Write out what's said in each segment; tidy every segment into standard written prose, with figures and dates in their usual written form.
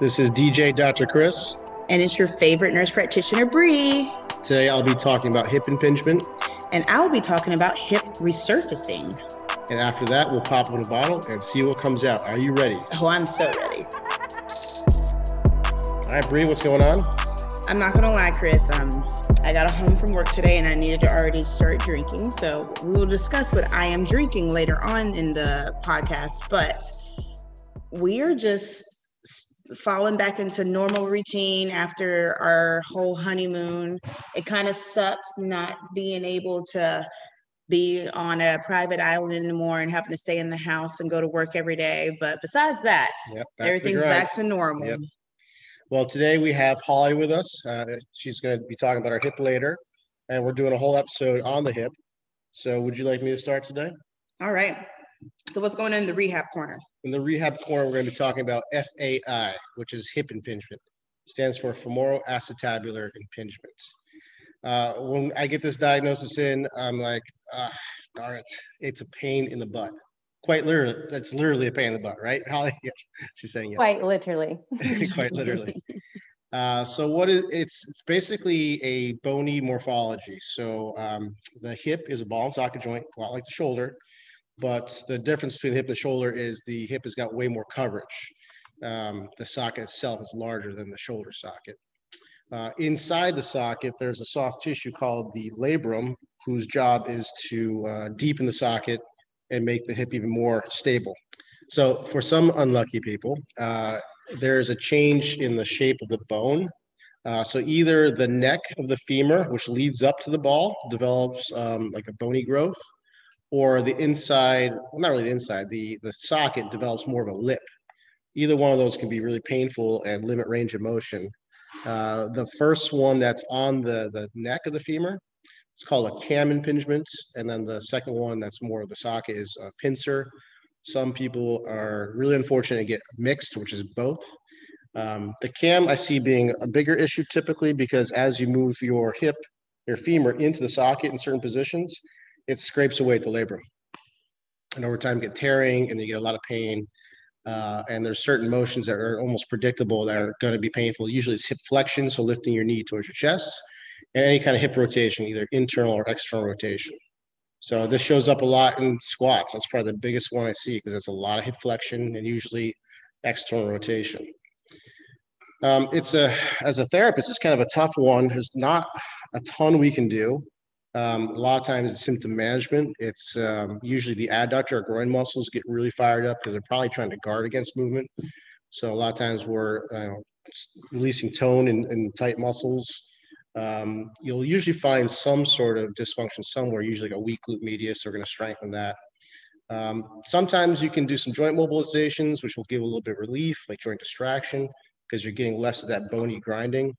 This is DJ Dr. Chris. And it's your favorite nurse practitioner, Bree. Today, I'll be talking about hip impingement. And I'll be talking about hip resurfacing. And after that, we'll pop open a bottle and see what comes out. Are you ready? Oh, I'm so ready. All right, Bree, what's going on? I'm not going to lie, Chris. I got home from work today and I needed to already start drinking. So we will discuss what I am drinking later on in the podcast. But we are just falling back into normal routine after our whole honeymoon. It kind of sucks not being able to be on a private island anymore and having to stay in the house and go to work every day. But besides that, everything's back to normal. Yep. Well, today we have Holly with us. She's going to be talking about our hip later, and we're doing a whole episode on the hip. So would you like me to start today? All right. So what's going on in the rehab corner? In the rehab corner, we're going to be talking about FAI, which is hip impingement. It stands for femoroacetabular impingement. When I get this diagnosis in, I'm like, darn it, it's a pain in the butt. Quite literally, that's literally a pain in the butt, right, Holly? Yeah. She's saying yes. Quite literally. Quite literally. So what is it's basically a bony morphology. So the hip is a ball and socket joint, a lot like the shoulder. But the difference between the hip and the shoulder is the hip has got way more coverage. The socket itself is larger than the shoulder socket. Inside the socket, there's a soft tissue called the labrum, whose job is to deepen the socket and make the hip even more stable. So for some unlucky people, there's a change in the shape of the bone. So either the neck of the femur, which leads up to the ball, develops like a bony growth, or the inside, well, not really the inside, the socket develops more of a lip. Either one of those can be really painful and limit range of motion. The first one that's on the neck of the femur, it's called a cam impingement. And then the second one that's more of the socket is a pincer. Some people are really unfortunate and get mixed, which is both. The cam I see being a bigger issue typically because as you move your hip, your femur into the socket in certain positions, it scrapes away at the labrum. And over time, you get tearing and you get a lot of pain. And there's certain motions that are almost predictable that are going to be painful. Usually it's hip flexion, so lifting your knee towards your chest, and any kind of hip rotation, either internal or external rotation. So this shows up a lot in squats. That's probably the biggest one I see because it's a lot of hip flexion and usually external rotation. As a therapist, it's kind of a tough one. There's not a ton we can do. A lot of times it's symptom management. It's usually the adductor or groin muscles get really fired up because they're probably trying to guard against movement. So a lot of times we're releasing tone in tight muscles. You'll usually find some sort of dysfunction somewhere, usually like a weak glute medius. We're going to strengthen that. Sometimes you can do some joint mobilizations, which will give a little bit of relief, like joint distraction, because you're getting less of that bony grinding.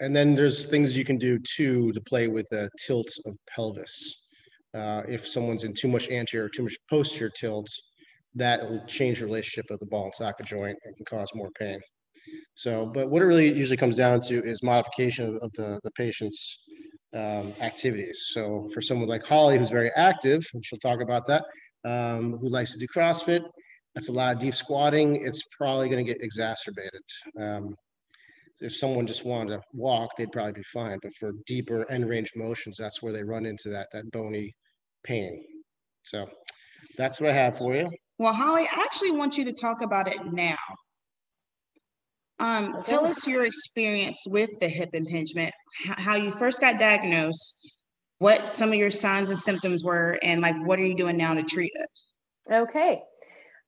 And then there's things you can do too to play with the tilt of pelvis. If someone's in too much anterior or too much posterior tilt, that will change the relationship of the ball and socket joint and can cause more pain. So, but what it really usually comes down to is modification of the patient's activities. So for someone like Holly, who's very active, and she'll talk about that, who likes to do CrossFit, that's a lot of deep squatting. It's probably going to get exacerbated. If someone just wanted to walk, they'd probably be fine. But for deeper end range motions, that's where they run into that bony pain. So that's what I have for you. Well, Holly, I actually want you to talk about it now. Tell us your experience with the hip impingement, how you first got diagnosed, what some of your signs and symptoms were, and like, what are you doing now to treat it? Okay.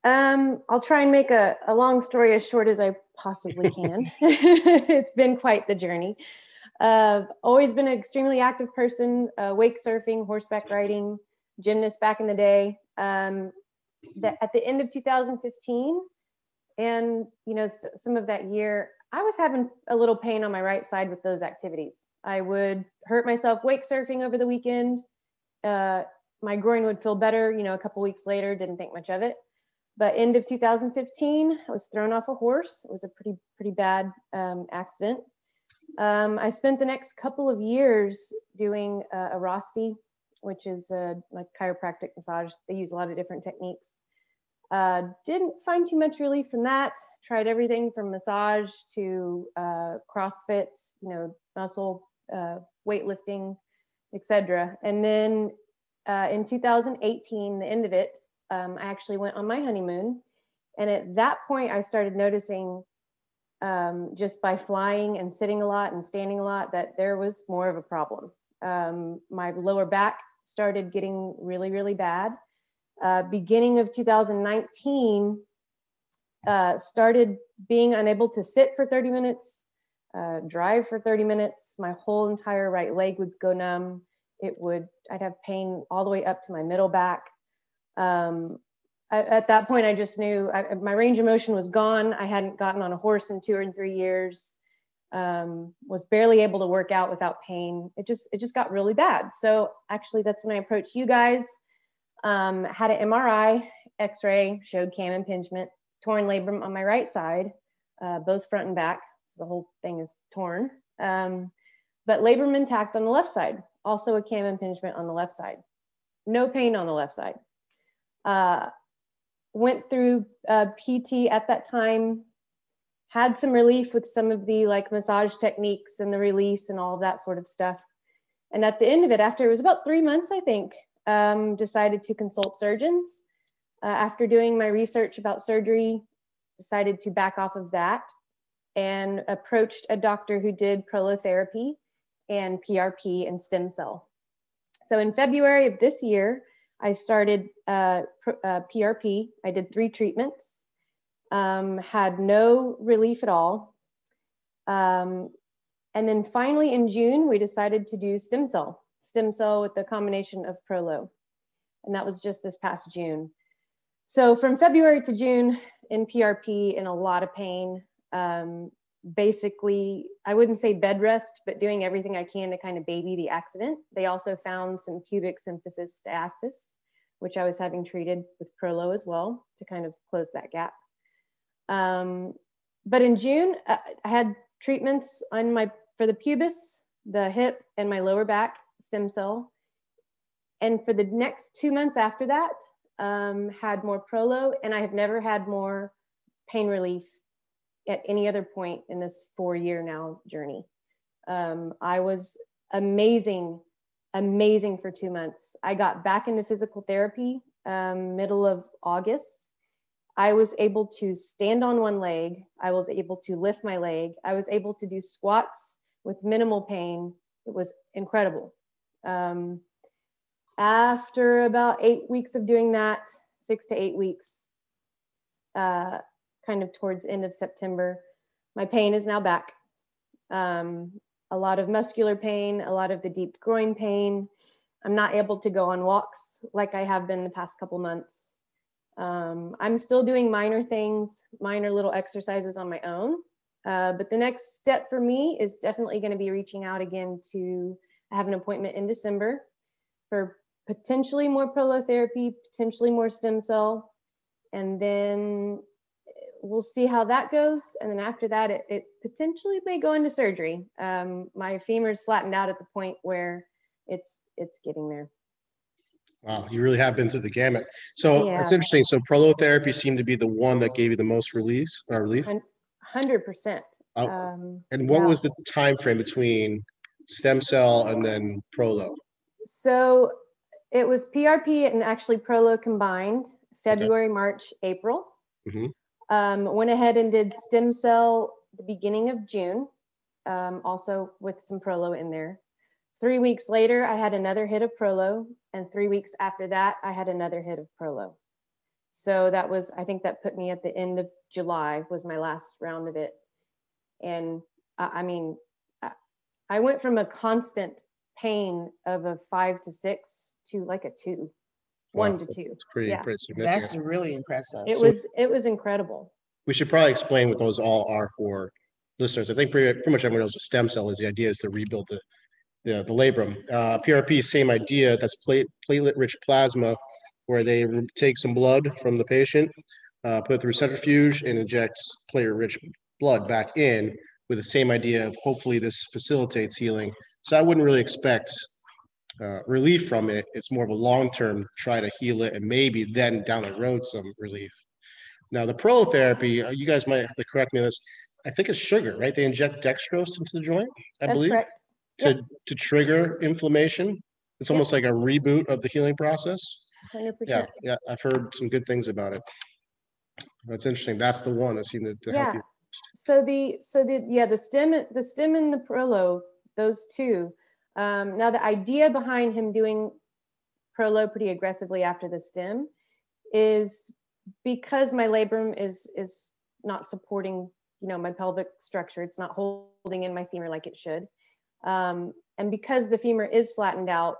I'll try and make a long story as short as I possibly can. It's been quite the journey. I've always been an extremely active person, wake surfing, horseback riding, gymnast back in the day. At the end of 2015 and, some of that year, I was having a little pain on my right side with those activities. I would hurt myself wake surfing over the weekend. My groin would feel better, a couple weeks later, didn't think much of it. But end of 2015, I was thrown off a horse. It was a pretty bad accident. I spent the next couple of years doing a Rosti, which is like chiropractic massage. They use a lot of different techniques. Didn't find too much relief from that. Tried everything from massage to CrossFit, you know, muscle, weightlifting, etc. And then in 2018, the end of it, I actually went on my honeymoon. And at that point, I started noticing just by flying and sitting a lot and standing a lot that there was more of a problem. My lower back started getting really, really bad. Beginning of 2019, started being unable to sit for 30 minutes, drive for 30 minutes. My whole entire right leg would go numb. I'd have pain all the way up to my middle back. At that point, I just knew my range of motion was gone. I hadn't gotten on a horse in 2 or 3 years. Was barely able to work out without pain. It just got really bad. So actually, that's when I approached you guys. Had an MRI, X-ray, showed cam impingement, torn labrum on my right side, both front and back. So the whole thing is torn. But labrum intact on the left side. Also a cam impingement on the left side. No pain on the left side. Went through PT at that time, had some relief with some of the like massage techniques and the release and all of that sort of stuff. And at the end of it, after it was about 3 months, I think, decided to consult surgeons. After doing my research about surgery, decided to back off of that and approached a doctor who did prolotherapy and PRP and stem cell. So in February of this year, I started PRP. I did 3 treatments, had no relief at all. And then finally in June, we decided to do stem cell with the combination of Prolo. And that was just this past June. So from February to June in PRP, in a lot of pain, basically, I wouldn't say bed rest, but doing everything I can to kind of baby the accident. They also found some pubic symphysis diastasis, which I was having treated with Prolo as well to kind of close that gap. But in June, I had treatments for the pubis, the hip, and my lower back, stem cell. And for the next 2 months after that, had more Prolo, and I have never had more pain relief at any other point in this 4-year now journey. I was amazing for 2 months. I got back into physical therapy middle of August. I was able to stand on one leg. I was able to lift my leg. I was able to do squats with minimal pain. It was incredible. After about 8 weeks of doing that, 6 to 8 weeks, kind of towards end of September, my pain is now back. A lot of muscular pain, a lot of the deep groin pain. I'm not able to go on walks like I have been the past couple months. I'm still doing minor things, minor little exercises on my own. But the next step for me is definitely going to be reaching out again to have an appointment in December for potentially more prolotherapy, potentially more stem cell. And then we'll see how that goes. And then after that, it potentially may go into surgery. My femur's flattened out at the point where it's getting there. Wow, you really have been through the gamut. So yeah. That's interesting. So prolotherapy seemed to be the one that gave you the most relief? 100%. And what was the time frame between stem cell and then Prolo? So it was PRP and actually Prolo combined, February, March, April. Mm-hmm. Went ahead and did stem cell the beginning of June, also with some Prolo in there. 3 weeks later, I had another hit of Prolo, and 3 weeks after that, I had another hit of Prolo. So that was, I think that put me at the end of July was my last round of it. And I mean, I went from a constant pain of a 5 to 6 to like a 2. Wow. 1 to 2. It's pretty significant. That's really impressive. It was incredible. We should probably explain what those all are for listeners. I think pretty much everyone knows what stem cell is. The idea is to rebuild the labrum. PRP, same idea. That's platelet-rich plasma, where they take some blood from the patient, put it through centrifuge, and inject platelet-rich blood back in with the same idea of hopefully this facilitates healing. So I wouldn't really expect relief from it. It's more of a long-term try to heal it, and maybe then down the road some relief. Now the prolotherapy, you guys might have to correct me on this. I think it's sugar, right? They inject dextrose into the joint, I believe, correct. Yep. To trigger inflammation. It's almost like a reboot of the healing process. 100%. Yeah, yeah. I've heard some good things about it. That's interesting. That's the one that seemed to help you. So the stem and the prolo, those two. Now the idea behind him doing prolo pretty aggressively after the stem is because my labrum is not supporting, you know, my pelvic structure. It's not holding in my femur like it should. And because the femur is flattened out,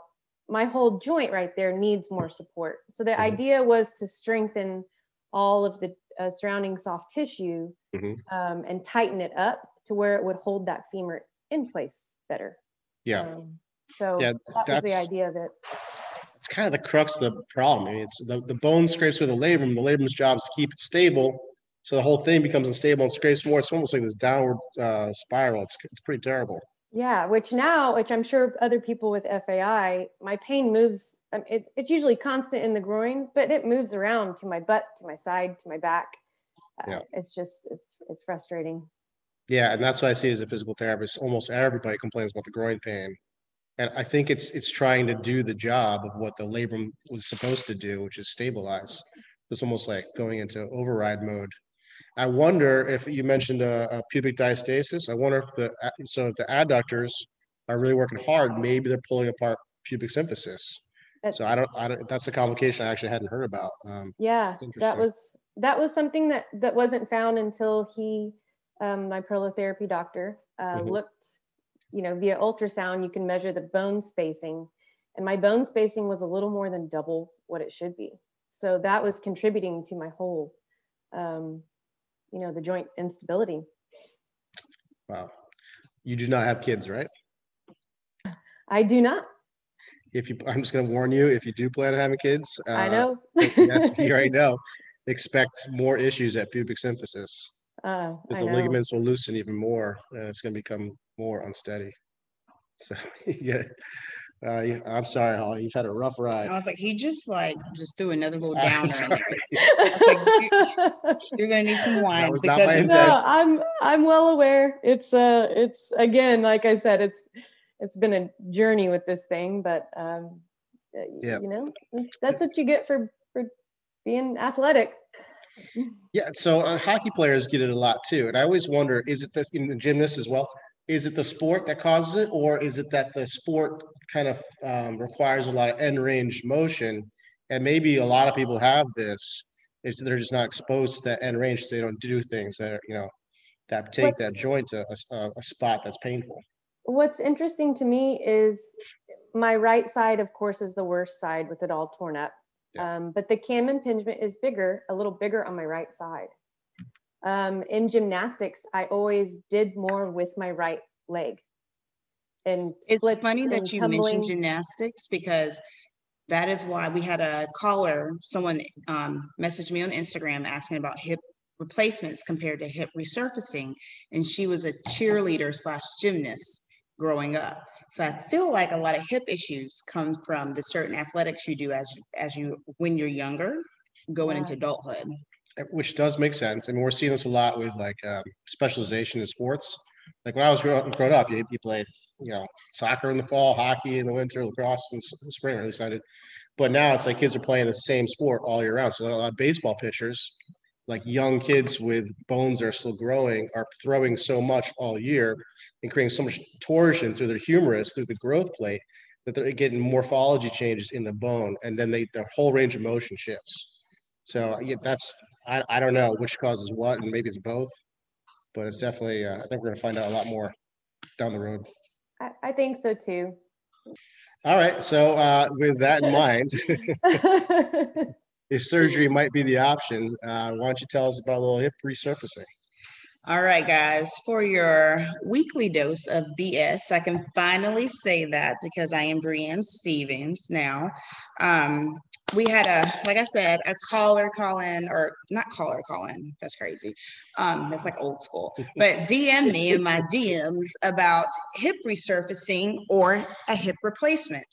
my whole joint right there needs more support. So the idea was to strengthen all of the surrounding soft tissue and tighten it up to where it would hold that femur in place better. Yeah. So that was the idea of it. It's kind of the crux of the problem. I mean, it's the bone scrapes with the labrum. The labrum's job is to keep it stable. So the whole thing becomes unstable and scrapes more. It's almost like this downward spiral. It's pretty terrible. Yeah, which I'm sure other people with FAI, my pain moves. It's usually constant in the groin, but it moves around to my butt, to my side, to my back. It's frustrating. Yeah, and that's what I see as a physical therapist. Almost everybody complains about the groin pain, and I think it's trying to do the job of what the labrum was supposed to do, which is stabilize. It's almost like going into override mode. I wonder if you mentioned a pubic diastasis. I wonder if the adductors are really working hard. Maybe they're pulling apart pubic symphysis. So I don't. That's a complication I actually hadn't heard about. That was something that wasn't found until he. My prolotherapy doctor looked, you know, via ultrasound, you can measure the bone spacing, and my bone spacing was a little more than double what it should be. So that was contributing to my whole, the joint instability. Wow. You do not have kids, right? I do not. I'm just going to warn you, if you do plan on having kids, I know. Yes, you already know. Expect more issues at pubic symphysis. Because the ligaments will loosen even more, and it's going to become more unsteady. So, I'm sorry, Holly, you've had a rough ride. I was like, he just threw another little downer. I was like, you're going to need some wine. I'm well aware. It's again, like I said, it's been a journey with this thing, but that's what you get for being athletic. Yeah, so hockey players get it a lot too, and I always wonder: is it this in the gymnasts as well? Is it the sport that causes it, or is it that the sport kind of requires a lot of end range motion? And maybe a lot of people have this; they're just not exposed to that end range, so they don't do things that are, that take that joint to a spot that's painful. What's interesting to me is my right side, of course, is the worst side with it all torn up. But the cam impingement is a little bigger on my right side. In gymnastics, I always did more with my right leg. And it's funny that you mentioned gymnastics, because that is why we had a caller, someone messaged me on Instagram asking about hip replacements compared to hip resurfacing. And she was a cheerleader / gymnast growing up. So I feel like a lot of hip issues come from the certain athletics you do when you're younger, going into adulthood. Which does make sense. I mean, we're seeing this a lot with specialization in sports. Like when I was growing up, you played, soccer in the fall, hockey in the winter, lacrosse in the spring, or at least I did. But now it's like kids are playing the same sport all year round. So a lot of baseball pitchers, like young kids with bones that are still growing, are throwing so much all year and creating so much torsion through their humerus, through the growth plate, that they're getting morphology changes in the bone. And then their whole range of motion shifts. So I don't know which causes what, and maybe it's both, but it's definitely, I think we're gonna find out a lot more down the road. I think so too. All right, so with that in mind, if surgery might be the option, why don't you tell us about a little hip resurfacing? All right, guys, for your weekly dose of BS, I can finally say that because I am Breanne Stevens now. we had a, like I said, a caller call in, or not caller call in, that's crazy. That's like old school, but DM me in my DMs about hip resurfacing or a hip replacement.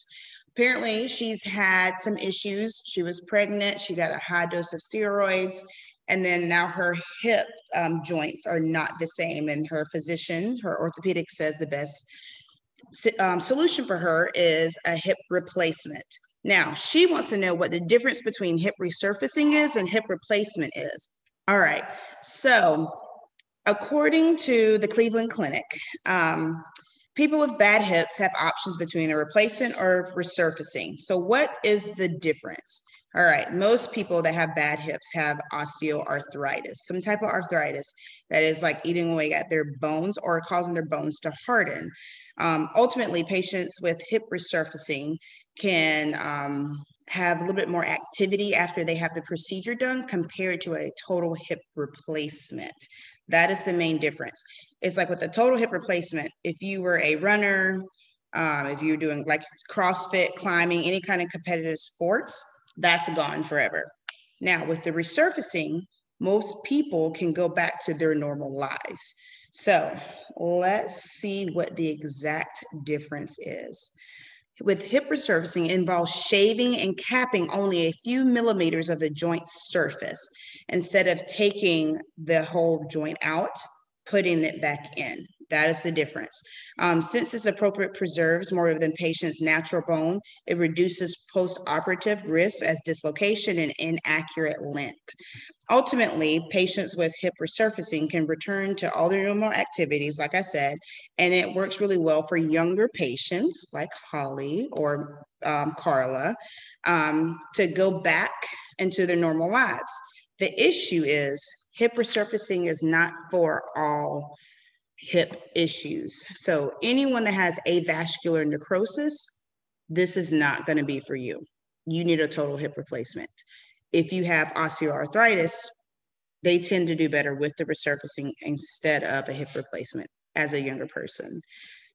Apparently she's had some issues. She was pregnant. She got a high dose of steroids, and then now her hip joints are not the same. And her physician, her orthopedic, says the best solution for her is a hip replacement. Now, she wants to know what the difference between hip resurfacing is and hip replacement is. All right. So according to the Cleveland Clinic, people with bad hips have options between a replacement or resurfacing. So what is the difference? All right. Most people that have bad hips have osteoarthritis, some type of arthritis that is like eating away at their bones or causing their bones to harden. Ultimately, patients with hip resurfacing can have a little bit more activity after they have the procedure done compared to a total hip replacement. That is the main difference. It's like with a total hip replacement, if you were a runner, if you're doing like CrossFit, climbing, any kind of competitive sports, that's gone forever. Now with the resurfacing, most people can go back to their normal lives. So let's see what the exact difference is. With hip resurfacing, involves shaving and capping only a few millimeters of the joint surface instead of taking the whole joint out, putting it back in. That is the difference. Since this appropriate preserves more than patient's natural bone, it reduces post-operative risks as dislocation and inaccurate limp. Ultimately, patients with hip resurfacing can return to all their normal activities, like I said, and it works really well for younger patients like Holly or Carla to go back into their normal lives. The issue is hip resurfacing is not for all hip issues. So anyone that has avascular necrosis, this is not going to be for you. You need a total hip replacement. If you have osteoarthritis, they tend to do better with the resurfacing instead of a hip replacement as a younger person.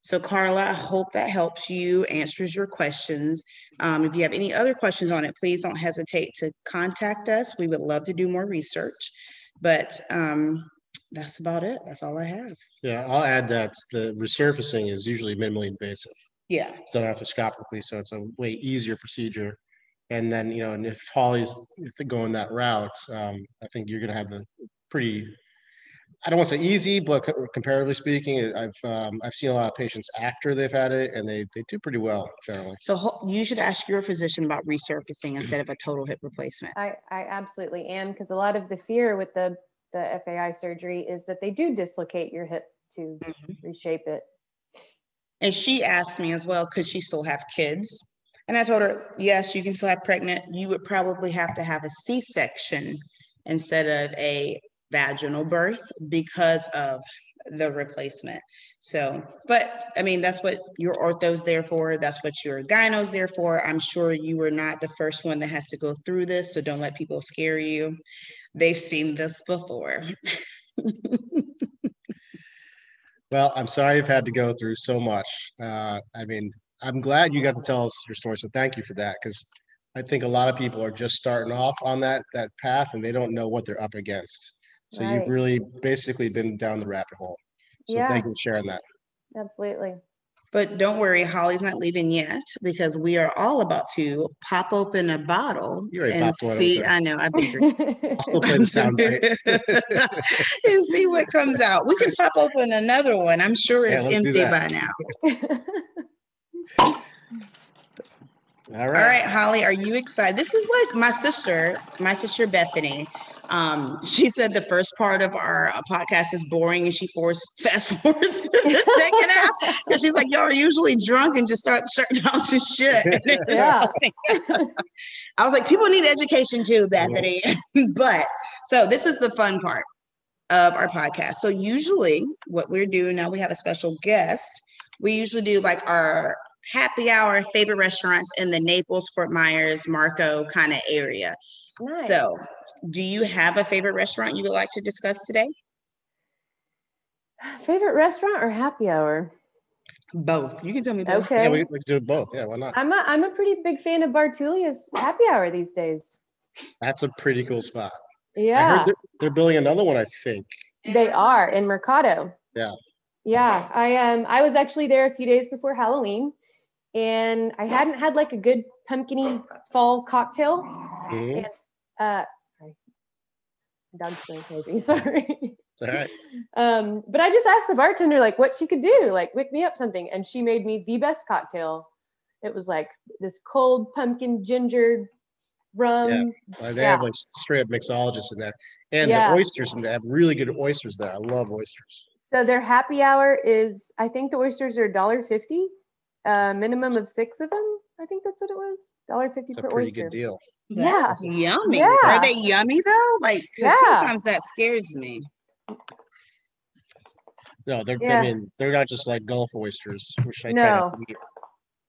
So Carla, I hope that helps you, answers your questions. If you have any other questions on it, please don't hesitate to contact us. We would love to do more research, but that's about it. That's all I have. Yeah, I'll add that the resurfacing is usually minimally invasive. Yeah. It's done arthroscopically, so it's a way easier procedure. And then, you know, and if Holly's going that route, I think you're going to have the pretty, I don't want to say easy, but comparatively speaking, I've seen a lot of patients after they've had it, and they do pretty well generally. So you should ask your physician about resurfacing instead of a total hip replacement. I absolutely am, because a lot of the fear with the FAI surgery is that they do dislocate your hip to reshape it. And she asked me as well, could she still have kids? And I told her, yes, you can still have pregnant. You would probably have to have a C-section instead of a vaginal birth because of the replacement. So, but I mean, that's what your ortho's there for. That's what your gyno's there for. I'm sure you were not the first one that has to go through this. So don't let people scare you. They've seen this before. Well, I'm sorry you've had to go through so much. I mean, I'm glad you got to tell us your story, so thank you for that, because I think a lot of people are just starting off on that path, and they don't know what they're up against. So right. You've really basically been down the rabbit hole. So yeah. Thank you for sharing that. Absolutely. But don't worry, Holly's not leaving yet, because we are all about to pop open a bottle and see. I know, I've been drinking. I'll still play the sound bite. And see what comes out. We can pop open another one. I'm sure it's empty by now. All right, Holly, are you excited? This is like my sister Bethany. She said the first part of our podcast is boring, and she fast forwards to the second half, because she's like, y'all are usually drunk and just start shutting down some shit. Yeah. I was like, people need education too, Bethany. But so this is the fun part of our podcast. So usually what we're doing now, we have a special guest. We usually do like our happy hour favorite restaurants in the Naples, Fort Myers, Marco kind of area. Nice. So do you have a favorite restaurant you would like to discuss today? Favorite restaurant or happy hour? Both. You can tell me both. Okay. Yeah, we can do both. Yeah, why not? I'm a pretty big fan of Bartulia's happy hour these days. That's a pretty cool spot. Yeah. I heard they're building another one, I think. They are in Mercado. Yeah. Yeah. I was actually there a few days before Halloween, and I hadn't had like a good pumpkin-y fall cocktail. Mm-hmm. And, sorry. My dog's going crazy. Sorry. It's all right. But I just asked the bartender like what she could do, like whip me up something, and she made me the best cocktail. It was like this cold pumpkin ginger rum. Yeah. They have like straight up mixologists in there, and the oysters, and they have really good oysters there. I love oysters. So their happy hour is, I think the oysters are $1.50, minimum of 6 of them. I think that's what it was. $1.50 per oyster. Pretty good deal. That's yummy. Yeah. Are they yummy though? Like sometimes that scares me. No, I mean, they're not just like Gulf oysters, which I try not to eat.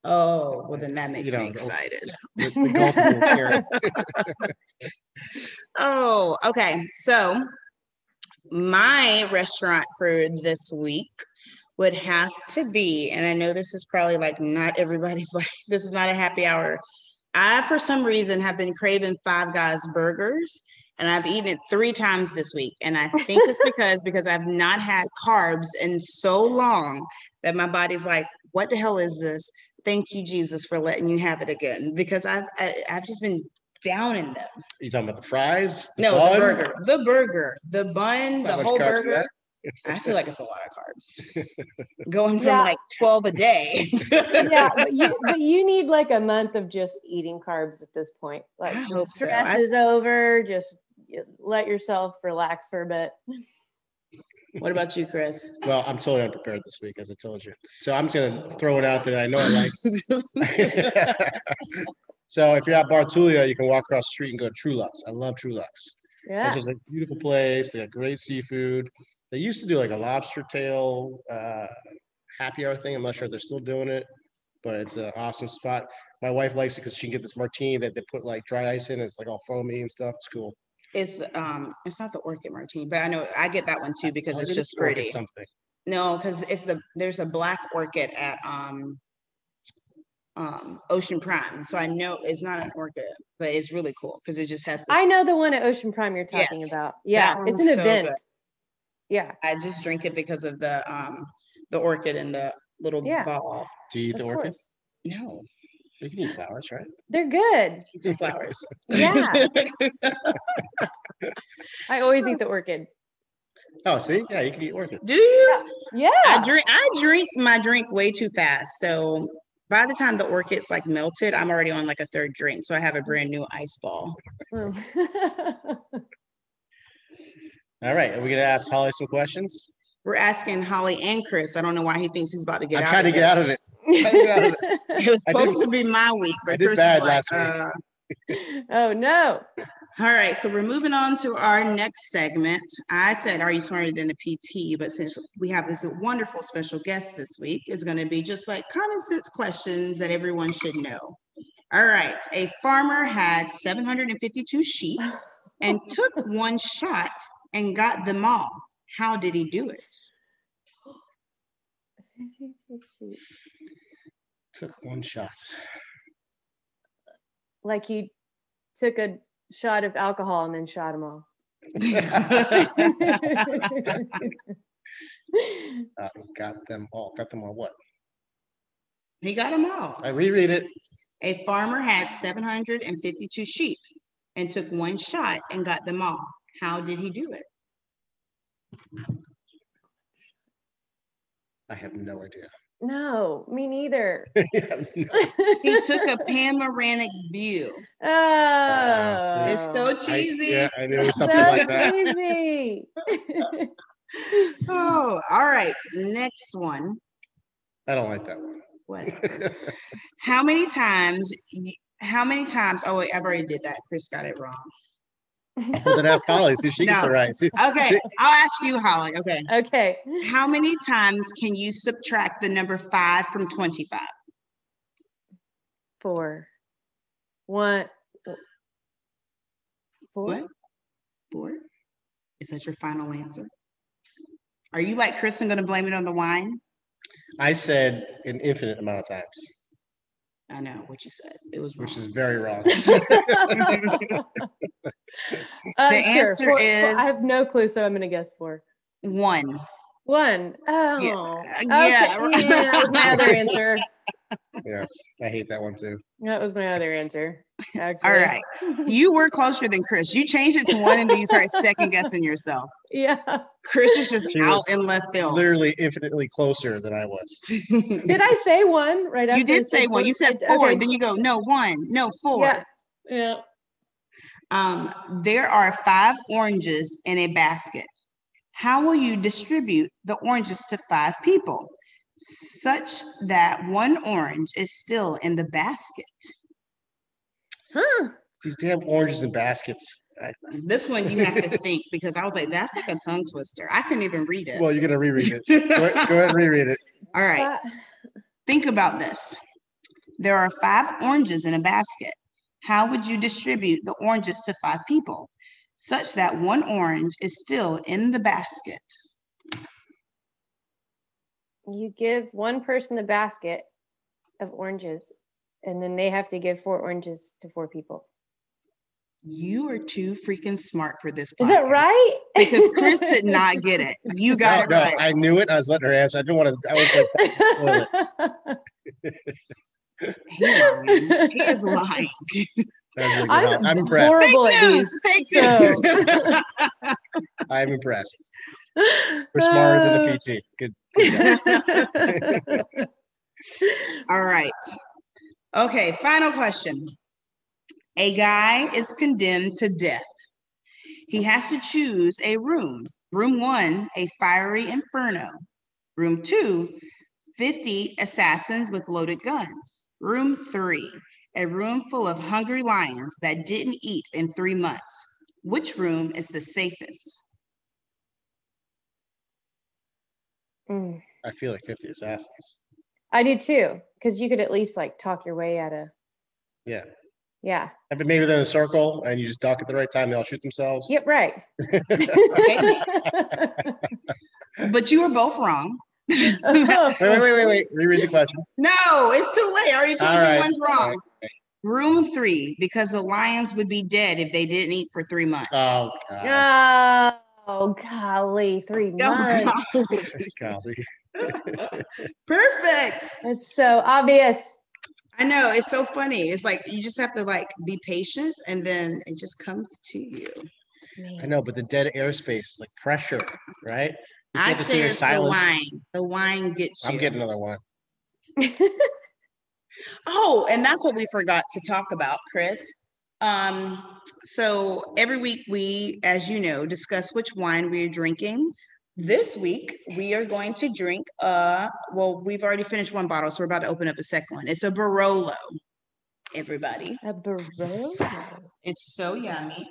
Oh, well, then that makes me excited. The Gulf is scary. Oh, okay. So my restaurant for this week would have to be, and I know this is probably like not everybody's like, this is not a happy hour. I, for some reason, have been craving Five Guys burgers. And I've eaten it 3 times this week. And I think it's because I've not had carbs in so long that my body's like, what the hell is this? Thank you, Jesus, for letting you have it again. Because I've just been down in them. Are you talking about the fries? No, the burger. The burger. The bun, the whole burger. I feel like it's a lot of carbs. Going from like 12 a day. but you need like a month of just eating carbs at this point. Like stress is over. Just let yourself relax for a bit. What about you, Chris? Well, I'm totally unprepared this week, as I told you. So I'm just going to throw it out that I know I like. So if you're at Bartulia, you can walk across the street and go to Trulux. I love Trulux. Yeah. It's just a beautiful place. They got great seafood. They used to do like a lobster tail happy hour thing. I'm not sure if they're still doing it, but it's an awesome spot. My wife likes it because she can get this martini that they put like dry ice in. And it's like all foamy and stuff. It's cool. It's not the orchid martini, but I know I get that one too because it's just pretty. Something. No, because there's a black orchid at Ocean Prime, so I know it's not an orchid, but it's really cool because it just has. I know the one at Ocean Prime you're talking about. Yeah, it's an event. Good. Yeah, I just drink it because of the orchid and the little ball. Do you eat the orchid? No. You can eat flowers, right? They're good. Eat some flowers. Yeah. I always eat the orchid. Oh, see? Yeah, you can eat orchids. Do you? Yeah. I drink my drink way too fast. So by the time the orchid's like melted, I'm already on like a 3rd drink. So I have a brand new ice ball. All right. Are we going to ask Holly some questions? We're asking Holly and Chris. I don't know why he thinks he's about to get out of it. I'm trying to get out of it. It was supposed to be my week, but Chris is like, last week. Oh, no. All right. So we're moving on to our next segment. I said, are you smarter than a PT? But since we have this wonderful special guest this week, it's going to be just like common sense questions that everyone should know. All right. A farmer had 752 sheep and took 1 shot and got them all. How did he do it? Took 1 shot. Like he took a shot of alcohol and then shot them all. Got them all. Got them all what? He got them all. I reread it. A farmer had 752 sheep and took 1 shot and got them all. How did he do it? I have no idea. No, me neither. Yeah, no. He took a panoramic view. Oh. It's so cheesy. I knew it was something like that. Cheesy. Oh, all right. Next one. I don't like that one. What? How many times? Oh, wait, I've already did that. Chris got it wrong. Well, then ask Holly, see if she gets it right. Okay, I'll ask you, Holly. Okay. How many times can you subtract the number 5 from 25? 4. What? 4? Is that your final answer? Are you like Kristen going to blame it on the wine? I said an infinite amount of times. I know what you said. It was wrong. Which is very wrong. The answer is... I have no clue, so I'm going to guess four. One. One. Oh. Yeah. Okay. Yeah, that was my other answer. Yes, I hate that one too. That was my other answer. Actually. All right. You were closer than Chris. You changed it to one and then you started second guessing yourself. Yeah. Chris is just out in left field. Literally infinitely closer than I was. Did I say one right after? You did say one. You said four. Okay. Then you go, no, one, no, four. Yeah. Yeah. There are 5 oranges in a basket. How will you distribute the oranges to 5 people such that one orange is still in the basket? Huh. These damn oranges and baskets. This one you have to think, because I was like, that's like a tongue twister. I couldn't even read it. Well, you're going to reread it. Go ahead and reread it. All right. Think about this. There are 5 oranges in a basket. How would you distribute the oranges to 5 people such that one orange is still in the basket? You give one person the basket of oranges, and then they have to give 4 oranges to 4 people. You are too freaking smart for this podcast. Is that right? Because Chris did not get it. You got it right. I knew it. I was letting her answer. I didn't want to. I was like, he is lying. I'm impressed. Fake news. I'm impressed. We're smarter than a PT. Good. All right. Okay, final question. A guy is condemned to death. He has to choose a room. Room 1, a fiery inferno. Room 2, 50 assassins with loaded guns. Room 3, a room full of hungry lions that didn't eat in 3 months. Which room is the safest? I feel like 50 assassins. I do too, because you could at least like talk your way out of. Yeah. Yeah. But maybe they're in a circle and you just talk at the right time. They all shoot themselves. Yep. Right. But you were both wrong. Wait. Reread the question. No, it's too late. I already told you one's wrong. Right. Room 3, because the lions would be dead if they didn't eat for 3 months. Oh, God. Oh, golly, 3 months. Oh, golly. Perfect. It's so obvious. I know. It's so funny. It's like you just have to like be patient and then it just comes to you. Man. I know, but the dead airspace is like pressure, right? I say it's the wine. The wine gets you. I'm getting another one. Oh, and that's what we forgot to talk about, Chris. So every week we, as you know, discuss which wine we are drinking. This week we are going to drink, well, we've already finished one bottle, so we're about to open up a second one. It's a Barolo, everybody. A Barolo? It's so yummy.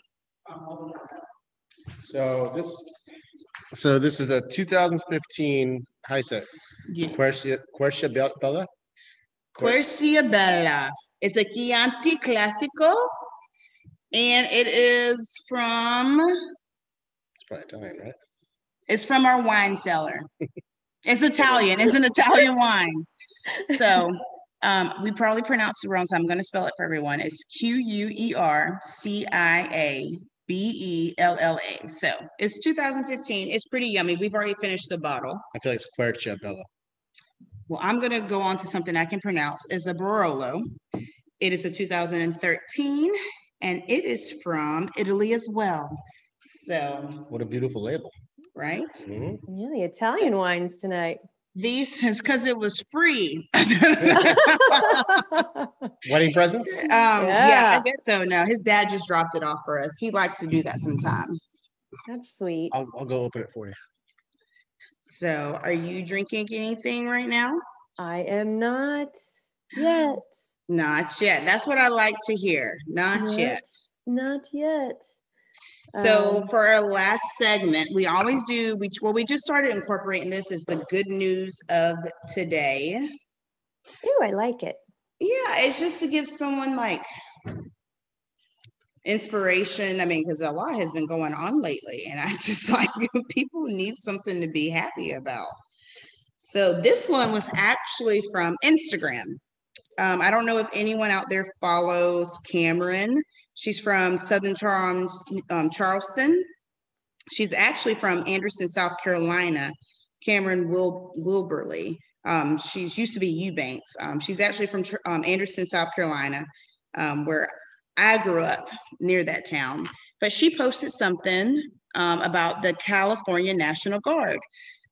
So this is a 2015, how do you say it? Yeah. Querciabella? Querciabella. It's a Chianti Classico. And it is from... It's probably Italian, right? It's from our wine cellar. It's Italian. It's an Italian wine. So we probably pronounced it wrong, so I'm going to spell it for everyone. It's Querciabella. So it's 2015. It's pretty yummy. We've already finished the bottle. I feel like it's Querciabella. Well, I'm going to go on to something I can pronounce. It's a Barolo. It is a 2013. And it is from Italy as well. So what a beautiful label. Right? Mm-hmm. Yeah, the Italian wines tonight. These is because it was free. Wedding presents? Yeah, I guess so. No, his dad just dropped it off for us. He likes to do that sometimes. That's sweet. I'll go open it for you. So are you drinking anything right now? I am not yet. Not yet. That's what I like to hear. Not yet. So for our last segment, we always do, we just started incorporating this as the good news of today. Ooh, I like it. Yeah, it's just to give someone like inspiration. I mean, because a lot has been going on lately and I just like people need something to be happy about. So this one was actually from Instagram. I don't know if anyone out there follows Cameron. She's from Southern Charleston. She's actually from Anderson, South Carolina, Cameron Wilberly. She's used to be Eubanks. She's actually from Anderson, South Carolina, where I grew up near that town. But she posted something about the California National Guard.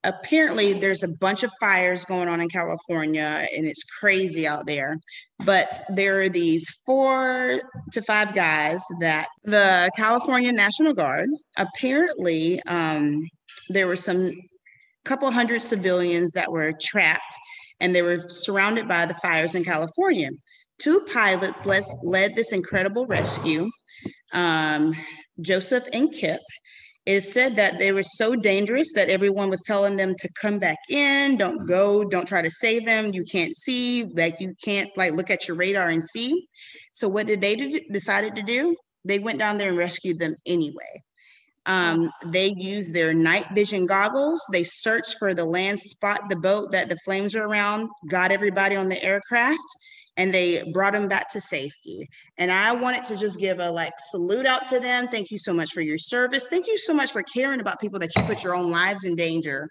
Apparently, there's a bunch of fires going on in California, and it's crazy out there. But there are these 4 to 5 guys that the California National Guard, apparently, there were some couple hundred civilians that were trapped, and they were surrounded by the fires in California. 2 pilots led this incredible rescue, Joseph and Kip. It said that they were so dangerous that everyone was telling them to come back in, don't go, don't try to save them. You can't see, like you can't like look at your radar and see. So what did they decided to do? They went down there and rescued them anyway. They used their night vision goggles. They searched for the land spot, the boat that the flames were around, got everybody on the aircraft, and they brought them back to safety. And I wanted to just give a like salute out to them. Thank you so much for your service. Thank you so much for caring about people that you put your own lives in danger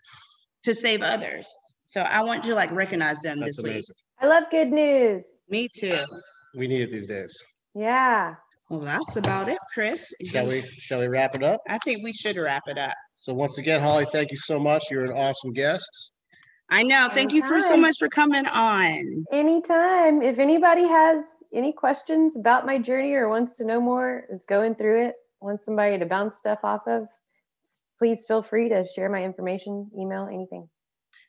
to save others. So I want to like recognize them this week. I love good news. Me too. We need it these days. Yeah. Well, that's about it, Chris. Shall we wrap it up? I think we should wrap it up. So once again, Holly, thank you so much. You're an awesome guest. I know. Thank you so much for coming on. Anytime. If anybody has any questions about my journey or wants to know more, is going through it, wants somebody to bounce stuff off of, please feel free to share my information, email, anything.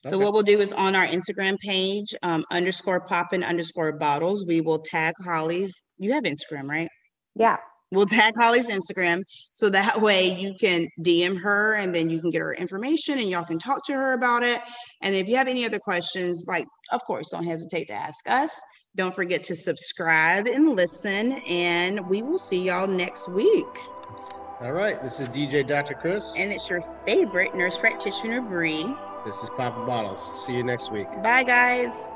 So what we'll do is on our Instagram page, _poppin_bottles, we will tag Holly. You have Instagram, right? Yeah. We'll tag Holly's Instagram so that way you can DM her and then you can get her information and y'all can talk to her about it. And if you have any other questions, like, of course, don't hesitate to ask us. Don't forget to subscribe and listen, and we will see y'all next week. All right. This is DJ Dr. Chris. And it's your favorite nurse practitioner, Bree. This is Papa Bottles. See you next week. Bye, guys.